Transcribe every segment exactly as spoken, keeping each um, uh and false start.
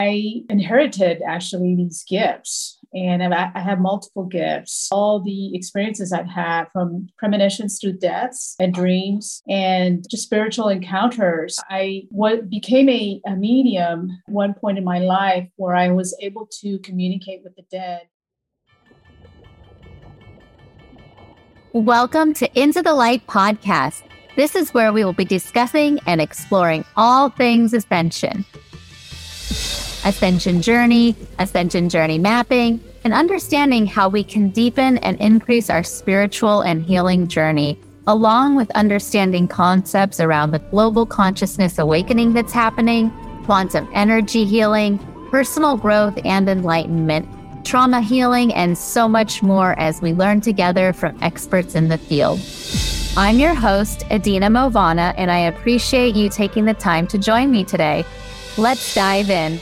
I inherited actually these gifts, and I have multiple gifts. All the experiences I've had, from premonitions to deaths and dreams and just spiritual encounters. I what became a, a medium at one point in my life where I was able to communicate with the dead. Welcome to Into the Light podcast. This is where we will be discussing and exploring all things ascension. Ascension journey, ascension journey mapping, and understanding how we can deepen and increase our spiritual and healing journey, along with understanding concepts around the global consciousness awakening that's happening, quantum energy healing, personal growth and enlightenment, trauma healing, and so much more as we learn together from experts in the field. I'm your host, Adina Movana, and I appreciate you taking the time to join me today. Let's dive in.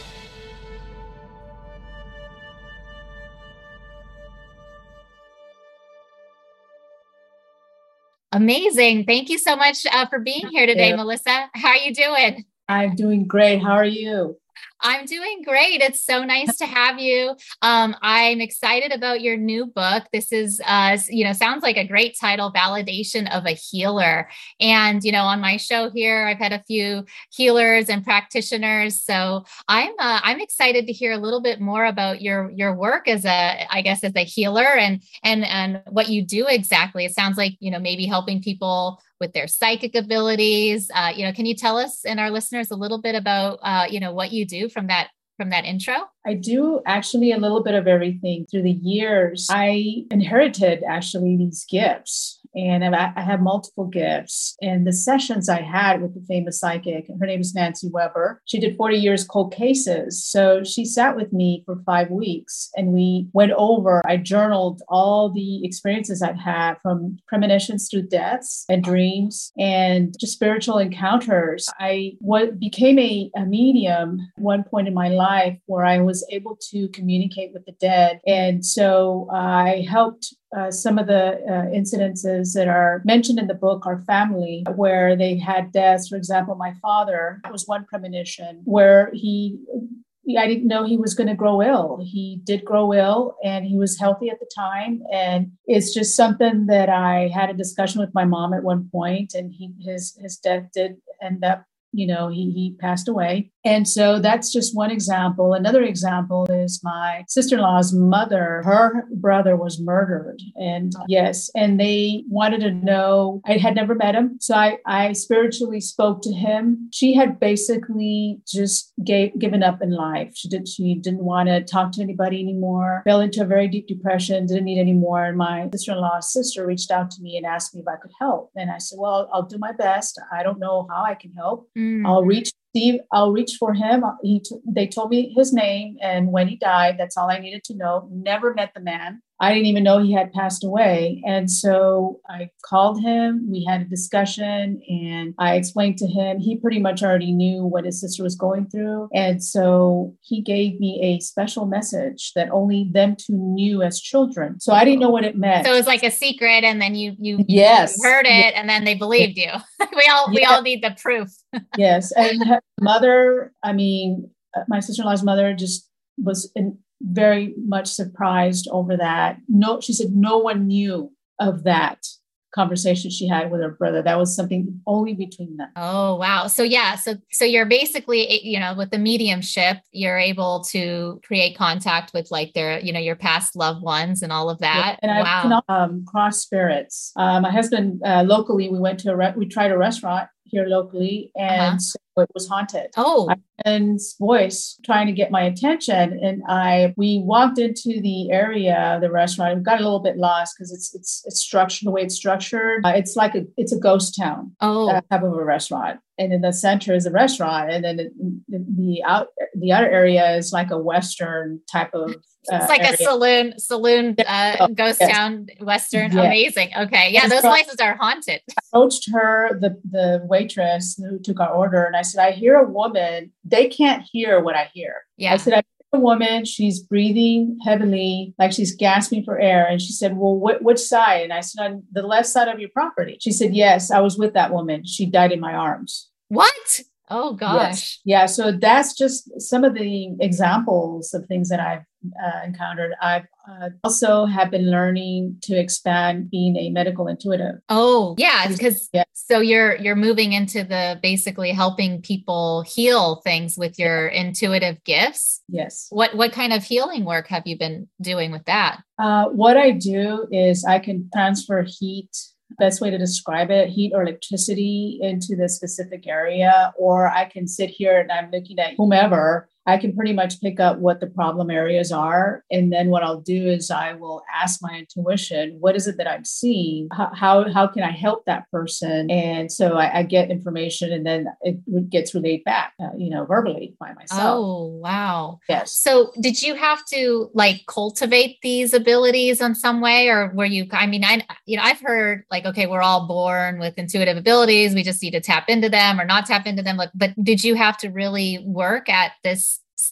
Amazing. Thank you so much uh, for being here today, yeah. Melissa. How are you doing? I'm doing great. How are you? I'm doing great. It's so nice to have you. Um, I'm excited about your new book. This is, uh, you know, sounds like a great title, Validation of a Healer. And, you know, on my show here, I've had a few healers and practitioners. So I'm, uh, I'm excited to hear a little bit more about your, your work as a, I guess, as a healer and, and, and what you do exactly. It sounds like, you know, maybe helping people with their psychic abilities. Uh, you know, can you tell us and our listeners a little bit about, uh, you know, what you do from that, from that intro? I do actually a little bit of everything. Through the years, I inherited actually these gifts, and I, I have multiple gifts. And the sessions I had with the famous psychic, her name is Nancy Weber. She did forty years cold cases. So she sat with me for five weeks and we went over, I journaled all the experiences I've had, from premonitions to deaths and dreams and just spiritual encounters. I what became a, a medium at one point in my life where I was able to communicate with the dead. And so I helped Uh, some of the uh, incidences that are mentioned in the book are family, where they had deaths. For example, my father, that was one premonition where he, I didn't know he was going to grow ill. He did grow ill, and he was healthy at the time. And it's just something that I had a discussion with my mom at one point, and he, his, his death did end up, you know, he, he passed away. And so that's just one example. Another example is my sister-in-law's mother. Her brother was murdered. And yes, and they wanted to know, I had never met him. So I, I spiritually spoke to him. She had basically just gave, given up in life. She didn't, she didn't want to talk to anybody anymore, fell into a very deep depression, didn't need any more. And my sister-in-law's sister reached out to me and asked me if I could help. And I said, well, I'll do my best. I don't know how I can help. Mm. I'll reach Steve, I'll reach for him. He t- they told me his name and when he died. That's all I needed to know. Never met the man. I didn't even know he had passed away. And so I called him. We had a discussion and I explained to him. He pretty much already knew what his sister was going through. And so he gave me a special message that only them two knew as children. So I didn't know what it meant. So it was like a secret. And then you, you, yes. you heard it yes. and then they believed you. we all, we yes. all need the proof. yes. And her mother, I mean, my sister-in-law's mother just was in, very much surprised over that. No, she said no one knew of that conversation she had with her brother. That was something only between them. Oh, wow. So yeah. So, so you're basically, you know, with the mediumship, you're able to create contact with like their, you know, your past loved ones and all of that. Yeah, and wow. I um, cross spirits. Um, my husband, uh, locally, we went to a, re- we tried a restaurant here locally and uh-huh. so it was haunted. Oh, my friend's voice trying to get my attention. And I, we walked into the area, the restaurant, we got a little bit lost because it's, it's, it's structured the way it's structured. Uh, it's like a, it's a ghost town oh. type of a restaurant. And in the center is a restaurant. And then it, the out, the other area is like a Western type of, uh, it's like area. a saloon, saloon, uh, oh, ghost yes. town, Western. Yes. Amazing. Okay. Yeah. And those so places are haunted. I approached her, the, the waitress who took our order. And I said, I hear a woman. They can't hear what I hear. Yeah. I said, I hear a woman. She's breathing heavily, like she's gasping for air. And she said, well, wh- which side? And I said, on the left side of your property. She said, yes, I was with that woman. She died in my arms. What? Oh, gosh. Yes. Yeah. So that's just some of the examples of things that I've uh, encountered. I've uh, also have been learning to expand being a medical intuitive. Oh, yeah. Because yeah. so you're, you're moving into the basically helping people heal things with your intuitive gifts. Yes. What, what kind of healing work have you been doing with that? Uh, what I do is I can transfer heat, best way to describe it, heat or electricity into the specific area, or I can sit here and I'm looking at whomever. I can pretty much pick up what the problem areas are. And then what I'll do is I will ask my intuition, what is it that I'm seeing? How how, how can I help that person? And so I, I get information and then it gets relayed back, uh, you know, verbally by myself. Oh, wow. Yes. So did you have to like cultivate these abilities in some way? Or were you, I mean, I, you know, I've heard like, okay, we're all born with intuitive abilities. We just need to tap into them or not tap into them. Like, but did you have to really work at this,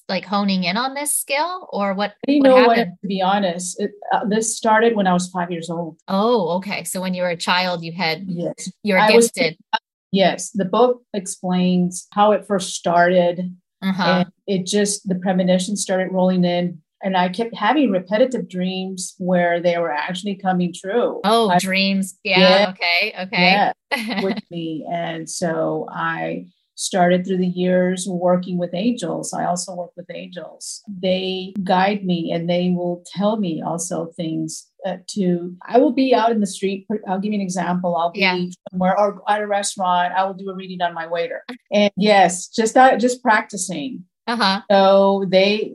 like honing in on this skill or what? You know what, to be honest, it, uh, this started when I was five years old. Oh, okay. So when you were a child, you had, yes. you were gifted. Was, yes. The book explains how it first started. Uh-huh. And it just, the premonitions started rolling in and I kept having repetitive dreams where they were actually coming true. Oh, I, dreams. Yeah, yeah. Okay. Okay. Yeah, with me. And so I started through the years working with angels. I also work with angels. They guide me and they will tell me also things uh, to, I will be out in the street. I'll give you an example. I'll be yeah. somewhere or at a restaurant. I will do a reading on my waiter. And yes, just, uh, just practicing. Uh-huh. So they,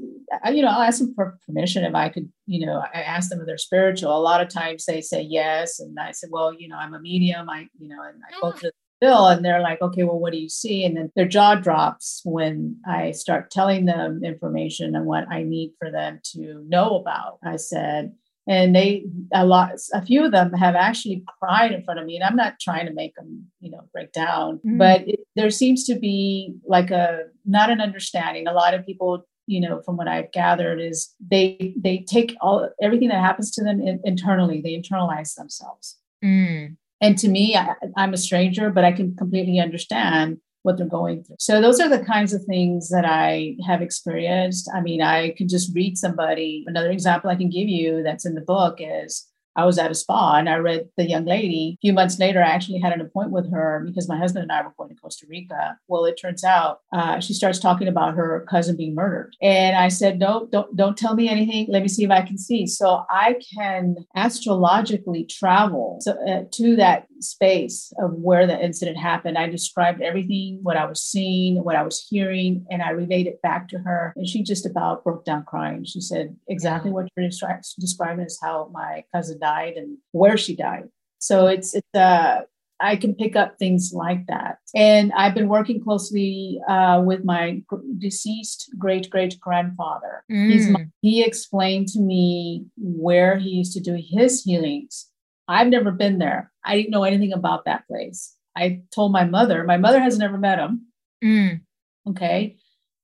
you know, I'll ask them for permission if I could, you know, I ask them if they're spiritual. A lot of times they say yes. And I said, well, you know, I'm a medium. I, you know, and I go to Bill and they're like, okay, well, what do you see? And then their jaw drops when I start telling them information and what I need for them to know about. I said, and they, a lot, a few of them have actually cried in front of me and I'm not trying to make them, you know, break down, mm-hmm. but it, there seems to be like a, not an understanding. A lot of people, you know, from what I've gathered is they, they take all, everything that happens to them in, internally, they internalize themselves. Mm. And to me, I, I'm a stranger, but I can completely understand what they're going through. So those are the kinds of things that I have experienced. I mean, I could just read somebody. Another example I can give you that's in the book is I was at a spa and I read the young lady. A few months later, I actually had an appointment with her because my husband and I were going to Costa Rica. Well, it turns out uh, she starts talking about her cousin being murdered. And I said, no, don't, don't tell me anything. Let me see if I can see. So I can astrologically travel to, uh, to that space of where the incident happened. I described everything, what I was seeing, what I was hearing, and I relayed it back to her. And she just about broke down crying. She said, exactly what you're descri- describing is how my cousin died and where she died. So it's, it's uh, I can pick up things like that. And I've been working closely uh, with my gr- deceased great-great-grandfather. Mm. He's my, he explained to me where he used to do his healings. I've never been there. I didn't know anything about that place. I told my mother, my mother has never met him. Mm. Okay.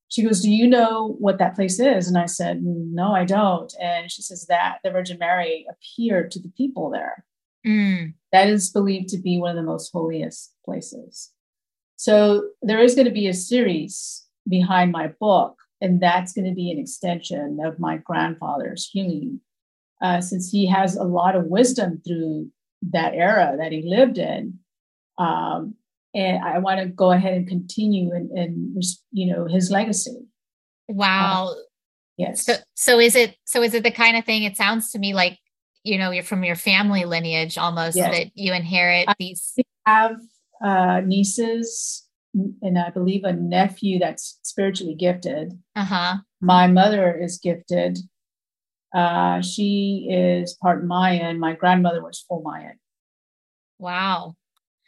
She goes, do you know what that place is? And I said, no, I don't. And she says that the Virgin Mary appeared to the people there. Mm. That is believed to be one of the most holiest places. So there is going to be a series behind my book, and that's going to be an extension of my grandfather's healing. Uh, since he has a lot of wisdom through that era that he lived in. Um, and I want to go ahead and continue and, and, you know, his legacy. Wow. Uh, yes. So, so is it, so is it the kind of thing, it sounds to me like, you know, you're from your family lineage almost, yes. that you inherit these. I have uh, nieces and I believe a nephew that's spiritually gifted. Uh-huh. My mother is gifted. Uh, she is part Mayan. My grandmother was full Mayan. Wow.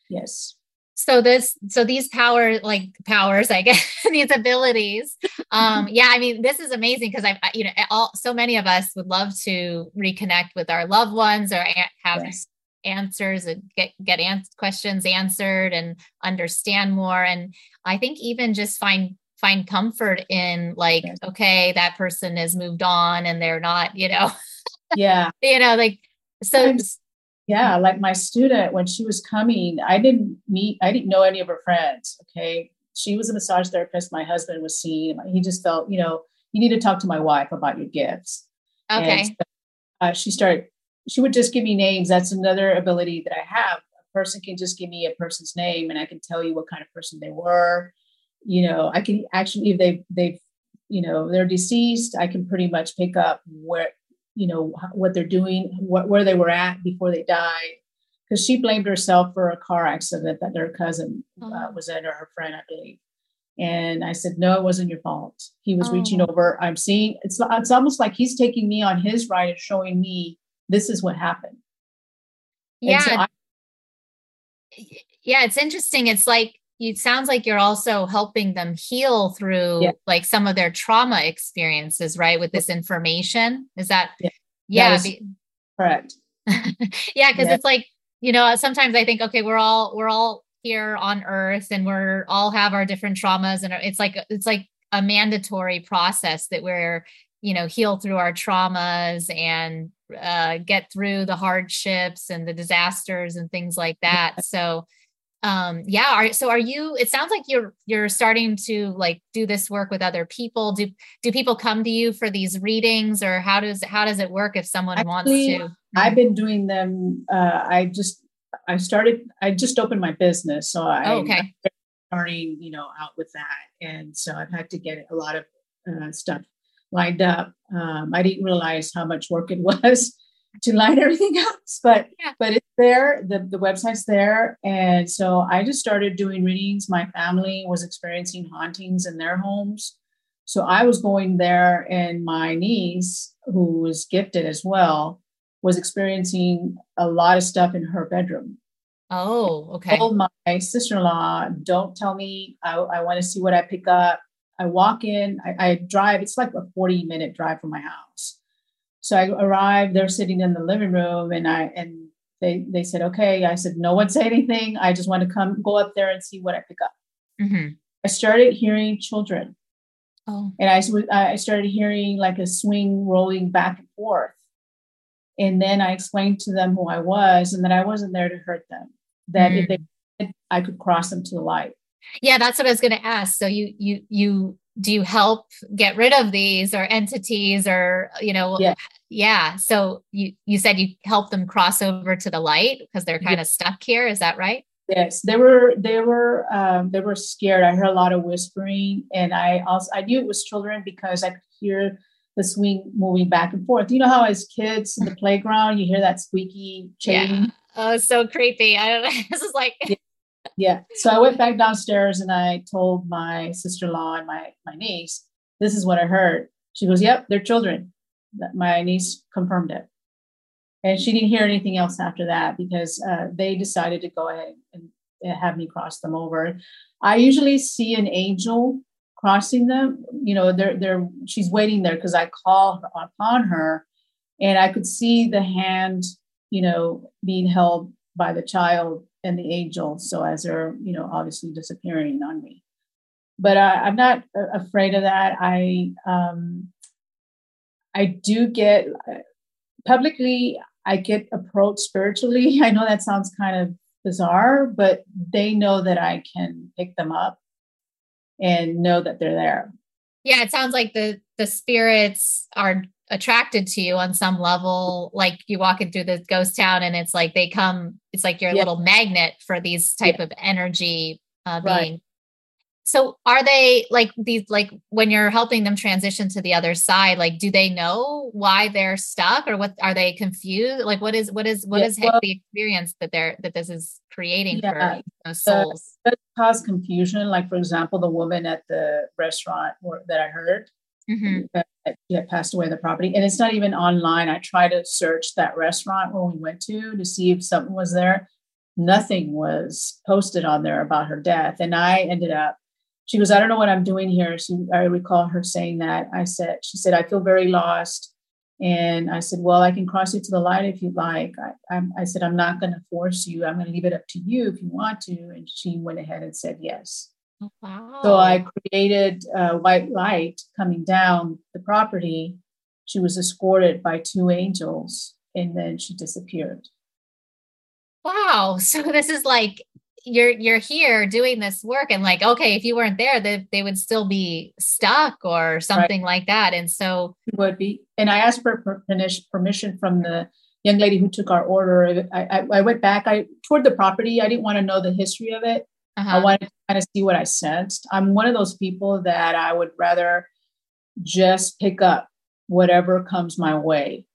Yes. So this, so these power, like powers, I guess, these abilities. Um, yeah, I mean, this is amazing because I've, you know, all, so many of us would love to reconnect with our loved ones or have yes. answers and get, get ans- questions answered and understand more. And I think even just find find comfort in like, okay, that person has moved on and they're not, you know, yeah, you know, like, so yeah, like my student, when she was coming, I didn't meet, I didn't know any of her friends. Okay. she was a massage therapist. My husband was seeing, he just felt, you know, you need to talk to my wife about your gifts. Okay. So, uh, she started, she would just give me names. That's another ability that I have. A person can just give me a person's name and I can tell you what kind of person they were. You know, I can actually, if they, they've, you know, they're deceased, I can pretty much pick up what, you know, what they're doing, what, where they were at before they died. Because she blamed herself for a car accident that their cousin uh, was in, or her friend, I believe. And I said, no, it wasn't your fault. He was oh. reaching over. I'm seeing, it's, it's almost like he's taking me on his ride and showing me this is what happened. Yeah. So I, yeah. It's interesting. It's like, it sounds like you're also helping them heal through yeah. like some of their trauma experiences, right? With this information. Is that, yeah. yeah that be, correct. yeah. Cause yeah. it's like, you know, sometimes I think, okay, we're all, we're all here on earth and we're all have our different traumas. And it's like, it's like a mandatory process that we're, you know, heal through our traumas and uh, get through the hardships and the disasters and things like that. So um, yeah. Are, so are you, it sounds like you're, you're starting to like do this work with other people. Do, do people come to you for these readings, or how does, how does it work if someone Actually, wants to? I've been doing them. Uh, I just, I started, I just opened my business. So I, okay. I'm starting, you know, out with that. And so I've had to get a lot of uh, stuff lined up. Um, I didn't realize how much work it was to line everything up, but, yeah. but it's there, the, the website's there. And so I just started doing readings. My family was experiencing hauntings in their homes. So I was going there, and my niece, who was gifted as well, was experiencing a lot of stuff in her bedroom. Oh, okay. I told my sister-in-law, don't tell me, I, I want to see what I pick up. I walk in, I, I drive, it's like a forty minute drive from my house. So I arrived, they're sitting in the living room, and I, and they, they said, okay. I said, no one say anything. I just want to come, go up there and see what I pick up. Mm-hmm. I started hearing children. Oh. And I, I started hearing like a swing rolling back and forth. And then I explained to them who I was, and that I wasn't there to hurt them, that mm. if they did, I could cross them to the light. Yeah. That's what I was going to ask. So you, you, you, do you help get rid of these or entities or, you know, yeah. yeah. So you, you said you help them cross over to the light because they're kind of yeah. stuck here. Is that right? Yes. They were, they were, um, they were scared. I heard a lot of whispering, and I also, I knew it was children because I could hear the swing moving back and forth. You know how as kids in the playground, you hear that squeaky chain? Yeah. Oh, so creepy. I don't know. This is like... yeah. yeah. So I went back downstairs and I told my sister-in-law and my, my niece, this is what I heard. She goes, yep, they're children. My niece confirmed it. And she didn't hear anything else after that because uh, they decided to go ahead and have me cross them over. I usually see an angel crossing them, you know, they're, they're, she's waiting there because I call her, upon her, and I could see the hand, you know, being held by the child and the angel. So as they're, you know, obviously disappearing on me, but uh, I'm not uh, afraid of that. I, um, I do get uh, publicly, I get approached spiritually. I know that sounds kind of bizarre, but they know that I can pick them up and know that they're there. Yeah. It sounds like the, the spirits are attracted to you on some level. Like you walking through the ghost town and it's like, they come, it's like you're a yeah. little magnet for these type yeah. of energy uh, being. Right. So are they like these, like when you're helping them transition to the other side, like, do they know why they're stuck, or what are they confused? Like, what is, what is, what yeah, is well, the experience that they're, that this is creating yeah, for those souls? It does cause confusion. Like, for example, the woman at the restaurant or, that I heard mm-hmm. that, that passed away on the property, and it's not even online. I tried to search that restaurant when we went to, to see if something was there. Nothing was posted on there about her death. And I ended up, she goes, I don't know what I'm doing here. She, I recall her saying that. I said, she said, I feel very lost. And I said, well, I can cross you to the light if you'd like. I, I'm, I said, I'm not going to force you. I'm going to leave it up to you if you want to. And she went ahead and said, yes. Oh, wow. So I created a white light coming down the property. She was escorted by two angels, and then she disappeared. Wow. So this is like, you're, you're here doing this work, and like, okay, if you weren't there, they, they would still be stuck or something right. like that. And so it would be, and I asked for permission from the young lady who took our order. I, I, I went back, I toured the property. I didn't want to know the history of it. Uh-huh. I wanted to kind of see what I sensed. I'm one of those people that I would rather just pick up whatever comes my way.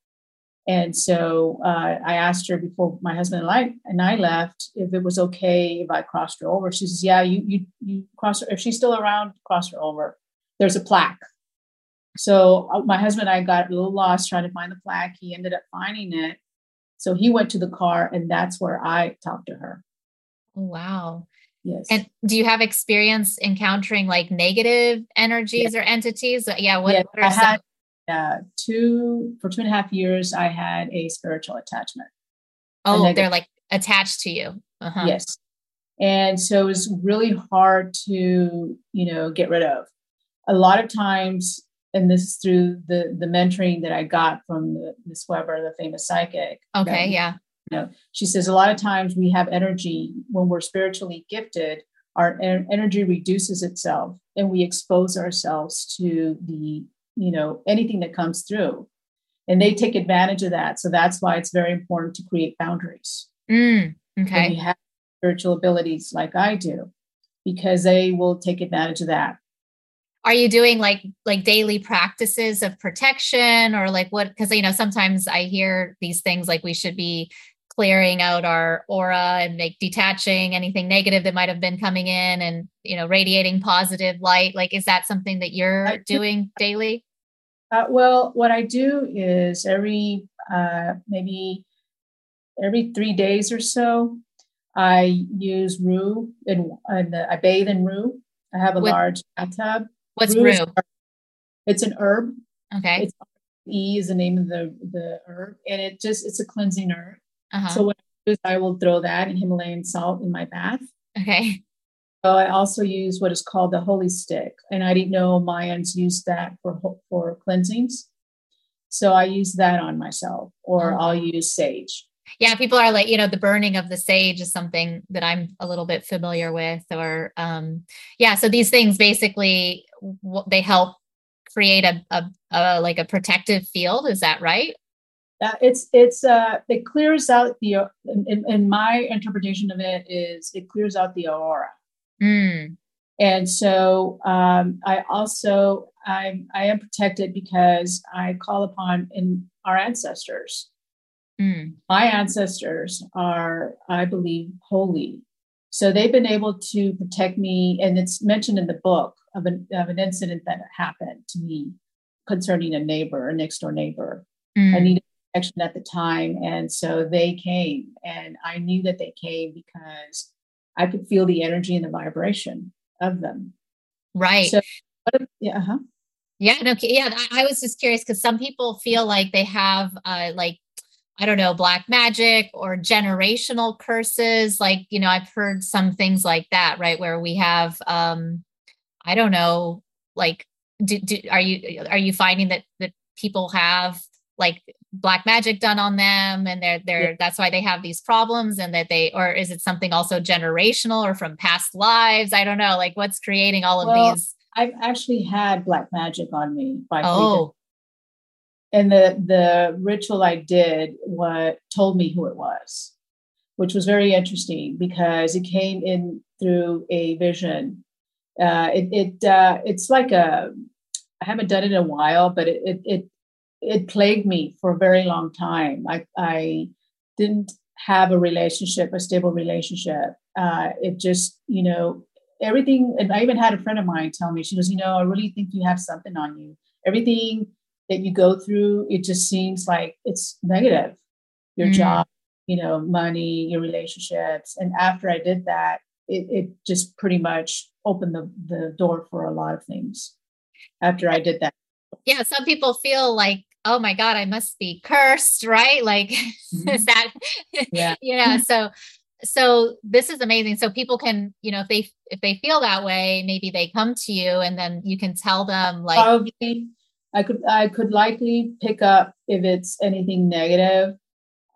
And so uh, I asked her before my husband and I, and I left if it was okay if I crossed her over. She says, yeah, you you you cross her. If she's still around, cross her over. There's a plaque. So uh, my husband and I got a little lost trying to find the plaque. He ended up finding it. So he went to the car, and that's where I talked to her. Wow. Yes. And do you have experience encountering like negative energies yeah. or entities? Yeah. What, yeah, what are I some- had- Uh, two for two and a half years, I had a spiritual attachment. Oh, negative, they're like attached to you. Uh-huh. Yes. And so it was really hard to, you know, get rid of. A lot of times, and this is through the, the mentoring that I got from the, Miss Weber, the famous psychic. Okay. That, yeah. You know, she says a lot of times we have energy when we're spiritually gifted, our en- energy reduces itself and we expose ourselves to the you know, anything that comes through, and they take advantage of that. So that's why it's very important to create boundaries. Mm, okay. When you have spiritual abilities like I do, because they will take advantage of that. Are you doing like, like daily practices of protection or like what, cause you know, sometimes I hear these things like we should be clearing out our aura and like detaching anything negative that might've been coming in and, you know, radiating positive light. Like, is that something that you're doing daily? Uh, well, what I do is every, uh, maybe every three days or so, I use Rue and, and the, I bathe in Rue. I have a what, large bathtub. What's Rue? Rue? It's an herb. Okay. It's E is the name of the, the herb. And it just, it's a cleansing herb. Uh-huh. So what I do is I will throw that and Himalayan salt in my bath. Okay. So I also use what is called the holy stick. And I didn't know Mayans used that for, for cleansings. So I use that on myself, or oh. I'll use sage. Yeah. People are like, you know, the burning of the sage is something that I'm a little bit familiar with, or, um, yeah. So these things basically they help create a, a, a like a protective field. Is that right? Uh, it's, it's, uh, it clears out the, uh, in, in my interpretation of it is it clears out the aura. Mm. And so, um, I also, I, I am protected because I call upon in our ancestors. Mm. My ancestors are, I believe, holy. So they've been able to protect me. And it's mentioned in the book of an, of an incident that happened to me concerning a neighbor, a next door neighbor. Mm. I needed protection at the time. And so they came, and I knew that they came because I could feel the energy and the vibration of them. Right. So, yeah. Uh-huh. Yeah. No, yeah. I, I was just curious because some people feel like they have uh, like, I don't know, black magic or generational curses. Like, you know, I've heard some things like that, right? Where we have, um, I don't know, like, do, do, are you, are you finding that, that people have like black magic done on them, and they're, they're, yeah. that's why they have these problems, and that they, or is it something also generational or from past lives? I don't know. Like what's creating all of well, these. I've actually had black magic on me. By oh. And the, the ritual I did, what told me who it was, which was very interesting because it came in through a vision. Uh, it, it, uh, it's like a, I haven't done it in a while, but it, it, it It plagued me for a very long time. I, I didn't have a relationship, a stable relationship. Uh, it just, you know, everything. And I even had a friend of mine tell me, she goes, you know, I really think you have something on you. Everything that you go through, it just seems like it's negative. Your mm-hmm. job, you know, money, your relationships. And after I did that, it, it just pretty much opened the, the door for a lot of things after I did that. Yeah. Some people feel like, oh my God, I must be cursed, right? Like mm-hmm. is that, yeah. yeah. So, so this is amazing. So people can, you know, if they, if they feel that way, maybe they come to you and then you can tell them like, probably, I could, I could likely pick up if it's anything negative,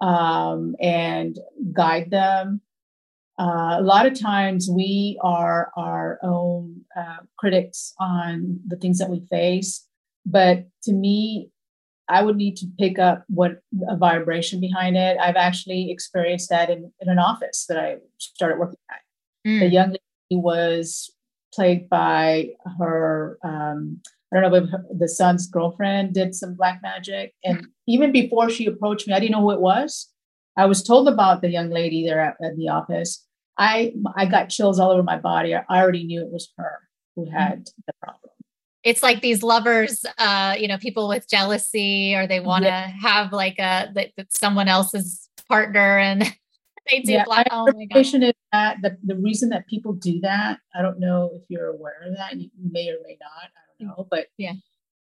um, and guide them. Uh, a lot of times we are our own uh, critics on the things that we face. But to me, I would need to pick up what a vibration behind it. I've actually experienced that in, in an office that I started working at. Mm. The young lady was plagued by her, um, I don't know, but her, the son's girlfriend did some black magic. And even before she approached me, I didn't know who it was. I was told about the young lady there at, at the office. I I got chills all over my body. I already knew it was her who had the problem. It's like these lovers, uh, you know, people with jealousy, or they want to yeah. have like a that, that someone else's partner, and they do. Yeah, black. Oh my gosh. Is that the, the reason that people do that? I don't know if you're aware of that. You, you may or may not. I don't know, but yeah.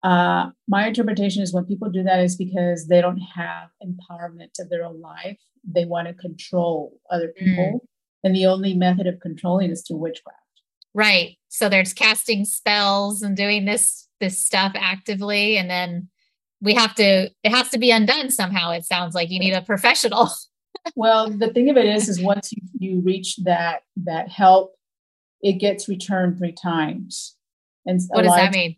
Uh, my interpretation is when people do that is because they don't have empowerment of their own life. They want to control other people. Mm. And the only method of controlling is through witchcraft. Right. So there's casting spells and doing this, this stuff actively. And then we have to, it has to be undone somehow. It sounds like you need a professional. Well, the thing of it is, is once you, you reach that, that help, it gets returned three times. And what does that mean?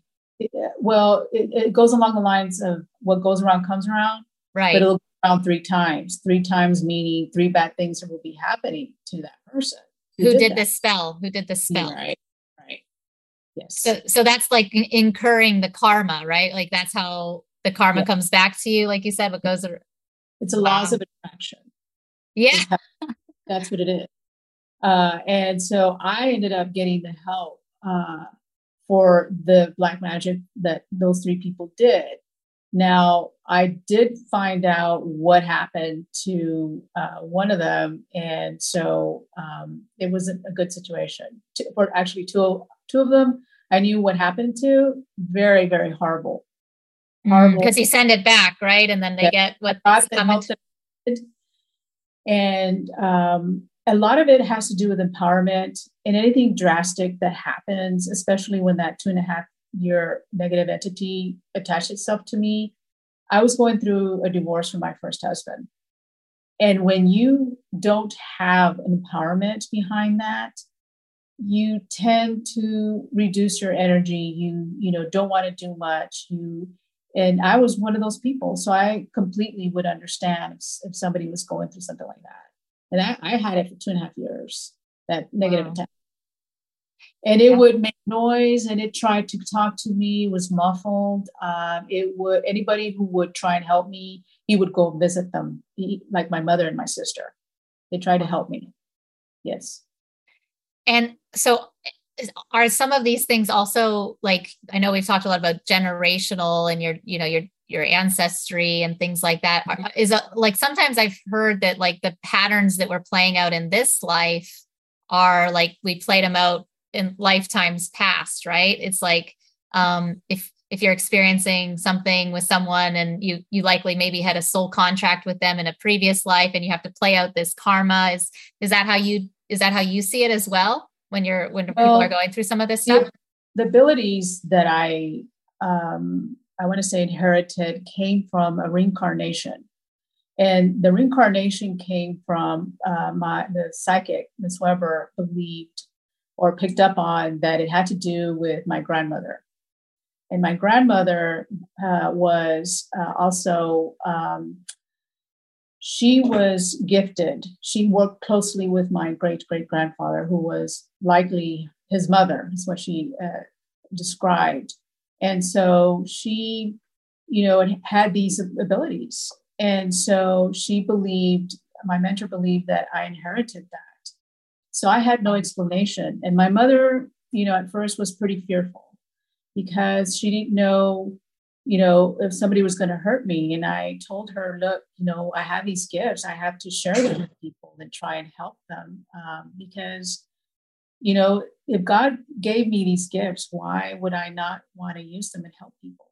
Well, it, it goes along the lines of what goes around comes around, right? But it'll go around three times. Three times meaning three bad things will be happening to that person who, who did, did the spell. Who did the spell? Right, right. Yes. So, so that's like incurring the karma, right? Like that's how the karma yeah. comes back to you. Like you said, what goes? It's a wow. laws of attraction. Yeah, that's what it is. Uh, and so I ended up getting the help. Uh, for the black magic that those three people did. Now, I did find out what happened to uh, one of them. And so um, it wasn't a good situation. Two, or actually, two, two of them, I knew what happened to. Very, very horrible. Horrible. Because you send it back, right? And then they yeah. get what comes. And um, a lot of it has to do with empowerment. And anything drastic that happens, especially when that two and a half year negative entity attached itself to me, I was going through a divorce from my first husband. And when you don't have empowerment behind that, you tend to reduce your energy. You, you know, don't want to do much. You, and I was one of those people. So I completely would understand if, if somebody was going through something like that. And I, I had it for two and a half years. That negative wow. attack. And it yeah. would make noise, and it tried to talk to me, was muffled. Um, it would, anybody who would try and help me, he would go visit them. He, like my mother and my sister, they tried to help me. Yes. And so are some of these things also, like, I know we've talked a lot about generational and your, you know, your, your ancestry and things like that. Are, is a, like, sometimes I've heard that like the patterns that we're playing out in this life are like we played them out in lifetimes past, right? It's like um, if if you're experiencing something with someone and you you likely maybe had a soul contract with them in a previous life, and you have to play out this karma. Is is that how you is that how you see it as well when you're when well, people are going through some of this stuff? The abilities that I um, I want to say inherited came from a reincarnation. And the reincarnation came from uh, my the psychic, Miss Weber, believed or picked up on that it had to do with my grandmother. And my grandmother uh, was uh, also, um, she was gifted. She worked closely with my great-great-grandfather, who was likely his mother, is what she uh, described. And so she, you know, had these abilities. And so she believed, my mentor believed that I inherited that. So I had no explanation. And my mother, you know, at first was pretty fearful because she didn't know, you know, if somebody was going to hurt me. And I told her, look, you know, I have these gifts. I have to share them with people and try and help them um, because, you know, if God gave me these gifts, why would I not want to use them and help people?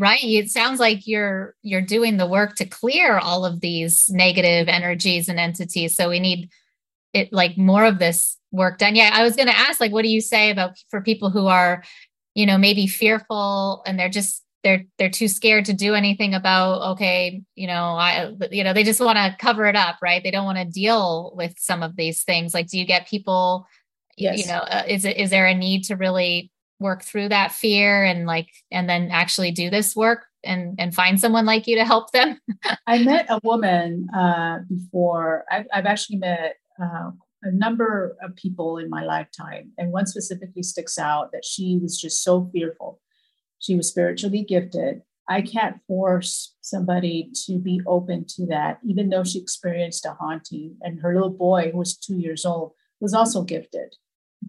Right. It sounds like you're you're doing the work to clear all of these negative energies and entities. So we need it like more of this work done. Yeah, I was going to ask, like, what do you say about for people who are, you know, maybe fearful and they're just they're, they're too scared to do anything about, okay, you know, I, you know, they just want to cover it up, right? They don't want to deal with some of these things. Like, do you get people, yes. you know, uh, is it, is there a need to really work through that fear and like, and then actually do this work and, and find someone like you to help them? I met a woman uh, before I've, I've actually met uh, a number of people in my lifetime. And one specifically sticks out that she was just so fearful. She was spiritually gifted. I can't force somebody to be open to that, even though she experienced a haunting. And her little boy, who was two years old, was also gifted.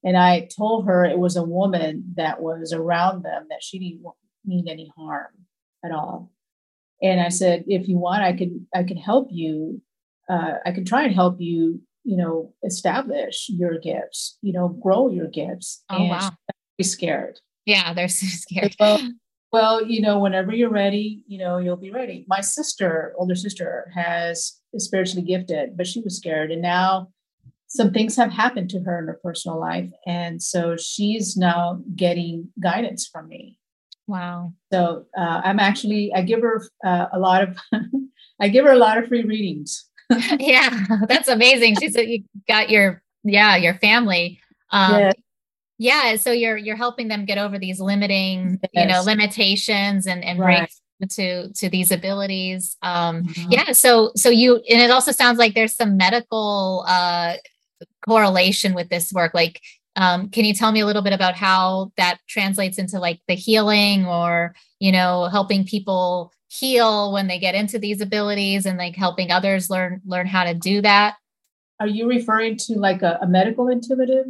And I told her it was a woman that was around them, that she didn't mean any harm at all. And I said, if you want, I can, I can help you. Uh, I can try and help you, you know, establish your gifts, you know, grow your gifts. Oh, and wow. She was very scared. Yeah, they're so scared. Well, well, you know, whenever you're ready, you know, you'll be ready. My sister, older sister, has is spiritually gifted, but she was scared. And now some things have happened to her in her personal life. And so she's now getting guidance from me. Wow. So uh, I'm actually, I give her uh, a lot of, I give her a lot of free readings. Yeah, that's amazing. She's you got your, yeah, your family. Um, yeah. Yeah. So you're, you're helping them get over these limiting, yes. you know, limitations and, and right. break to, to these abilities. Um, mm-hmm. Yeah. So, so you, and it also sounds like there's some medical uh, correlation with this work. Like, um, can you tell me a little bit about how that translates into like the healing or, you know, helping people heal when they get into these abilities and like helping others learn, learn how to do that? Are you referring to like a, a medical intuitive?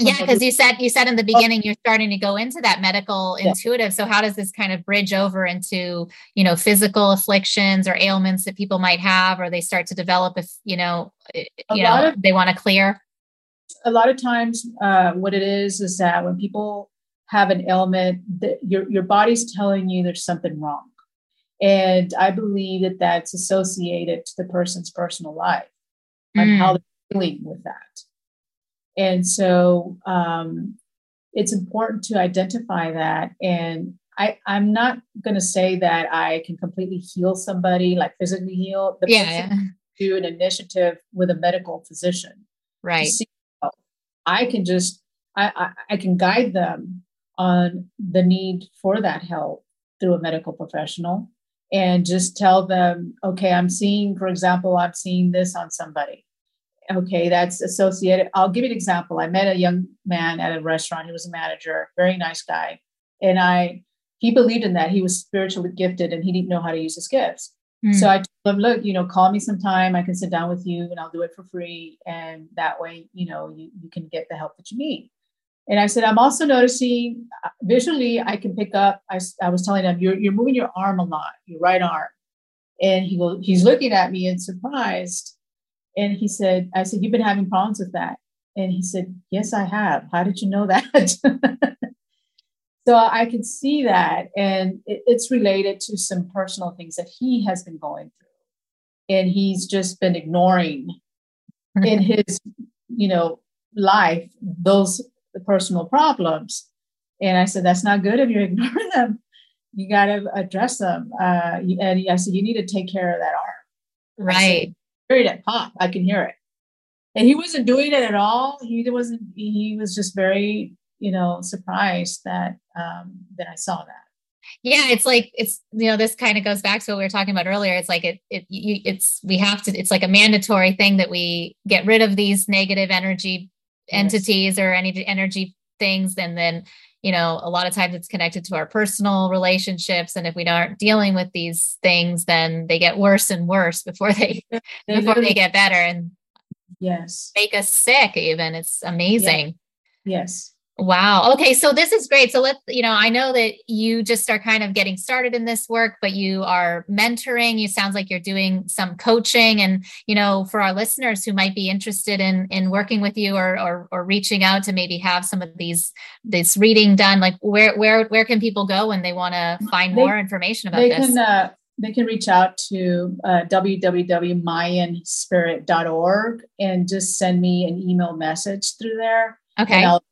Yeah, because you said you said in the beginning you're starting to go into that medical yeah. intuitive. So how does this kind of bridge over into, you know, physical afflictions or ailments that people might have, or they start to develop if you know, a you know, of, they want to clear? A lot of times, uh, what it is is that when people have an ailment, that your your body's telling you there's something wrong, and I believe that that's associated to the person's personal life and mm. how they're dealing with that. And so um, it's important to identify that. And I, I'm not going to say that I can completely heal somebody, like physically heal. The yeah, person yeah. do an initiative with a medical physician. Right. I can just, I, I, I can guide them on the need for that help through a medical professional and just tell them, okay, I'm seeing, for example, I'm seeing this on somebody. Okay, that's associated. I'll give you an example. I met a young man at a restaurant. He was a manager, very nice guy. And I, he believed in that. He was spiritually gifted and he didn't know how to use his gifts. Mm. So I told him, look, you know, call me sometime. I can sit down with you and I'll do it for free. And that way, you know, you, you can get the help that you need. And I said, I'm also noticing uh, visually, I can pick up. I, I was telling him, you're, you're moving your arm a lot, your right arm. And he will, he's looking at me and surprised. And he said, I said, you've been having problems with that. And he said, yes, I have. How did you know that? So I could see that. And it, it's related to some personal things that he has been going through. And he's just been ignoring in his, you know, life, those personal problems. And I said, that's not good if you're ignoring them. You got to address them. Uh, and I said, you need to take care of that arm. Right. That pop, I can hear it, and he wasn't doing it at all. He wasn't. He was just very, you know, surprised that um, that I saw that. Yeah, it's like it's you know this kind of goes back to what we were talking about earlier. It's like it it you, it's we have to. It's like a mandatory thing that we get rid of these negative energy entities yes. or any energy things, and then you know a lot of times it's connected to our personal relationships, and if we aren't dealing with these things, then they get worse and worse before they before they get better and yes make us sick even. It's amazing. Yeah. Yes. Wow. Okay. So this is great. So let's, you know, I know that you just are kind of getting started in this work, but you are mentoring. You sounds like you're doing some coaching and, you know, for our listeners who might be interested in, in working with you or, or, or reaching out to maybe have some of these, this reading done, like where, where, where can people go when they want to find they, more information about they this? Can, uh, they can reach out to uh, w w w dot mayan spirit dot org and just send me an email message through there. Okay. And I'll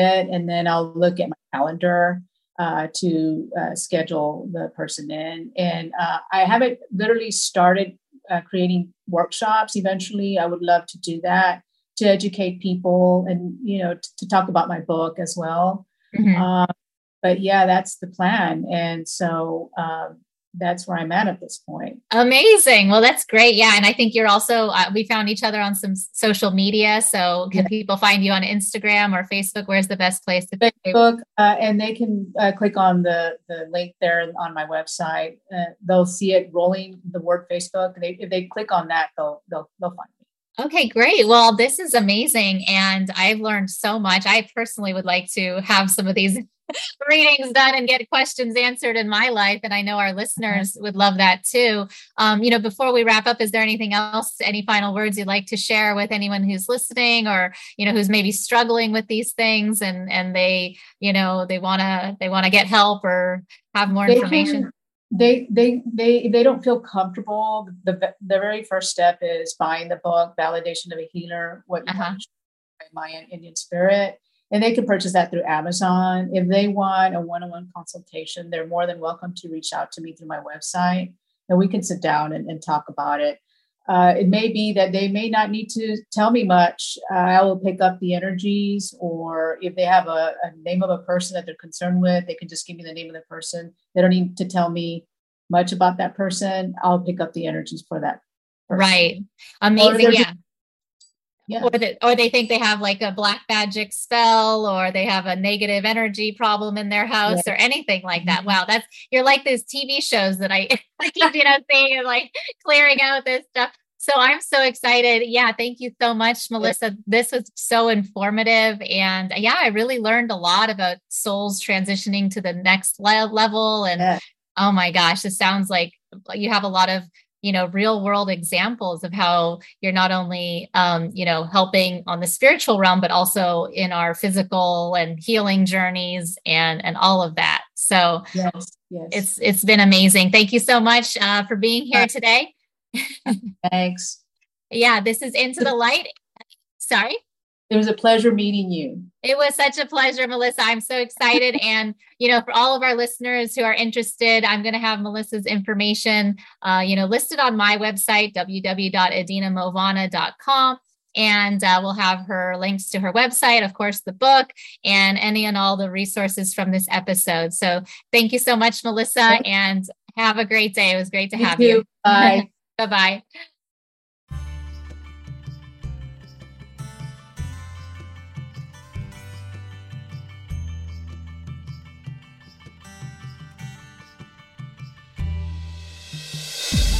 it and then I'll look at my calendar. uh, to uh, schedule the person in. And uh, I haven't literally started uh, creating workshops. Eventually, I would love to do that, to educate people and, you know, t- to talk about my book as well. Mm-hmm. Uh, but yeah, that's the plan. And so um, that's where I'm at at this point. Amazing. Well, that's great. Yeah. And I think you're also, uh, we found each other on some social media. So can yeah. people find you on Instagram or Facebook? Where's the best place to find you? Facebook, uh, and they can uh, click on the, the link there on my website. Uh, they'll see it rolling the word Facebook. And they, if they click on that, they'll, they'll, they'll find me. Okay, great. Well, this is amazing. And I've learned so much. I personally would like to have some of these readings done and get questions answered in my life. And I know our listeners would love that too. Um, you know, before we wrap up, is there anything else, any final words you'd like to share with anyone who's listening or, you know, who's maybe struggling with these things and, and they, you know, they want to, they want to get help or have more information? Can. They, they, they, if they don't feel comfortable, the the very first step is buying the book, Validation of a Healer, What You uh-huh. by Mayan Indian Spirit. And they can purchase that through Amazon. If they want a one-on-one consultation, they're more than welcome to reach out to me through my website and we can sit down and, and talk about it. Uh, it may be that they may not need to tell me much. Uh, I will pick up the energies, or if they have a, a name of a person that they're concerned with, they can just give me the name of the person. They don't need to tell me much about that person. I'll pick up the energies for that person. Right. Amazing. Yeah. Just, yeah. Or, the, or they think they have like a black magic spell, or they have a negative energy problem in their house, yeah. or anything like that. Wow. That's, you're like those T V shows that I, I keep, you know, seeing and like clearing out this stuff. So I'm so excited. Yeah. Thank you so much, Melissa. This was so informative. And yeah, I really learned a lot about souls transitioning to the next level. And yeah. oh my gosh, this sounds like you have a lot of, you know, real world examples of how you're not only, um, you know, helping on the spiritual realm, but also in our physical and healing journeys and, and all of that. So yes, yes. it's, it's been amazing. Thank you so much uh, for being here today. Thanks. Yeah. This is Into the Light. Sorry. It was a pleasure meeting you. It was such a pleasure, Melissa. I'm so excited. And, you know, for all of our listeners who are interested, I'm going to have Melissa's information, uh, you know, listed on my website, w w w dot adina movana dot com. And uh, we'll have her links to her website, of course, the book, and any and all the resources from this episode. So thank you so much, Melissa, and have a great day. It was great to thank have you. you. Bye. Bye-bye.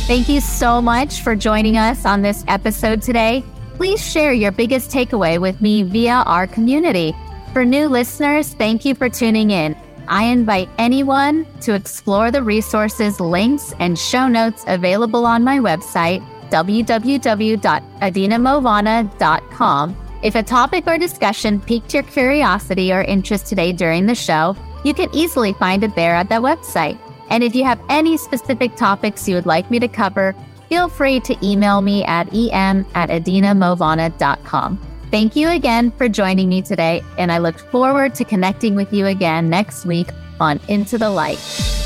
Thank you so much for joining us on this episode today. Please share your biggest takeaway with me via our community. For new listeners, thank you for tuning in. I invite anyone to explore the resources, links, and show notes available on my website, w w w dot adina movana dot com. If a topic or discussion piqued your curiosity or interest today during the show, you can easily find it there at that website. And if you have any specific topics you would like me to cover, feel free to email me at e m at adina movana dot com. Thank you again for joining me today, and I look forward to connecting with you again next week on Into the Light.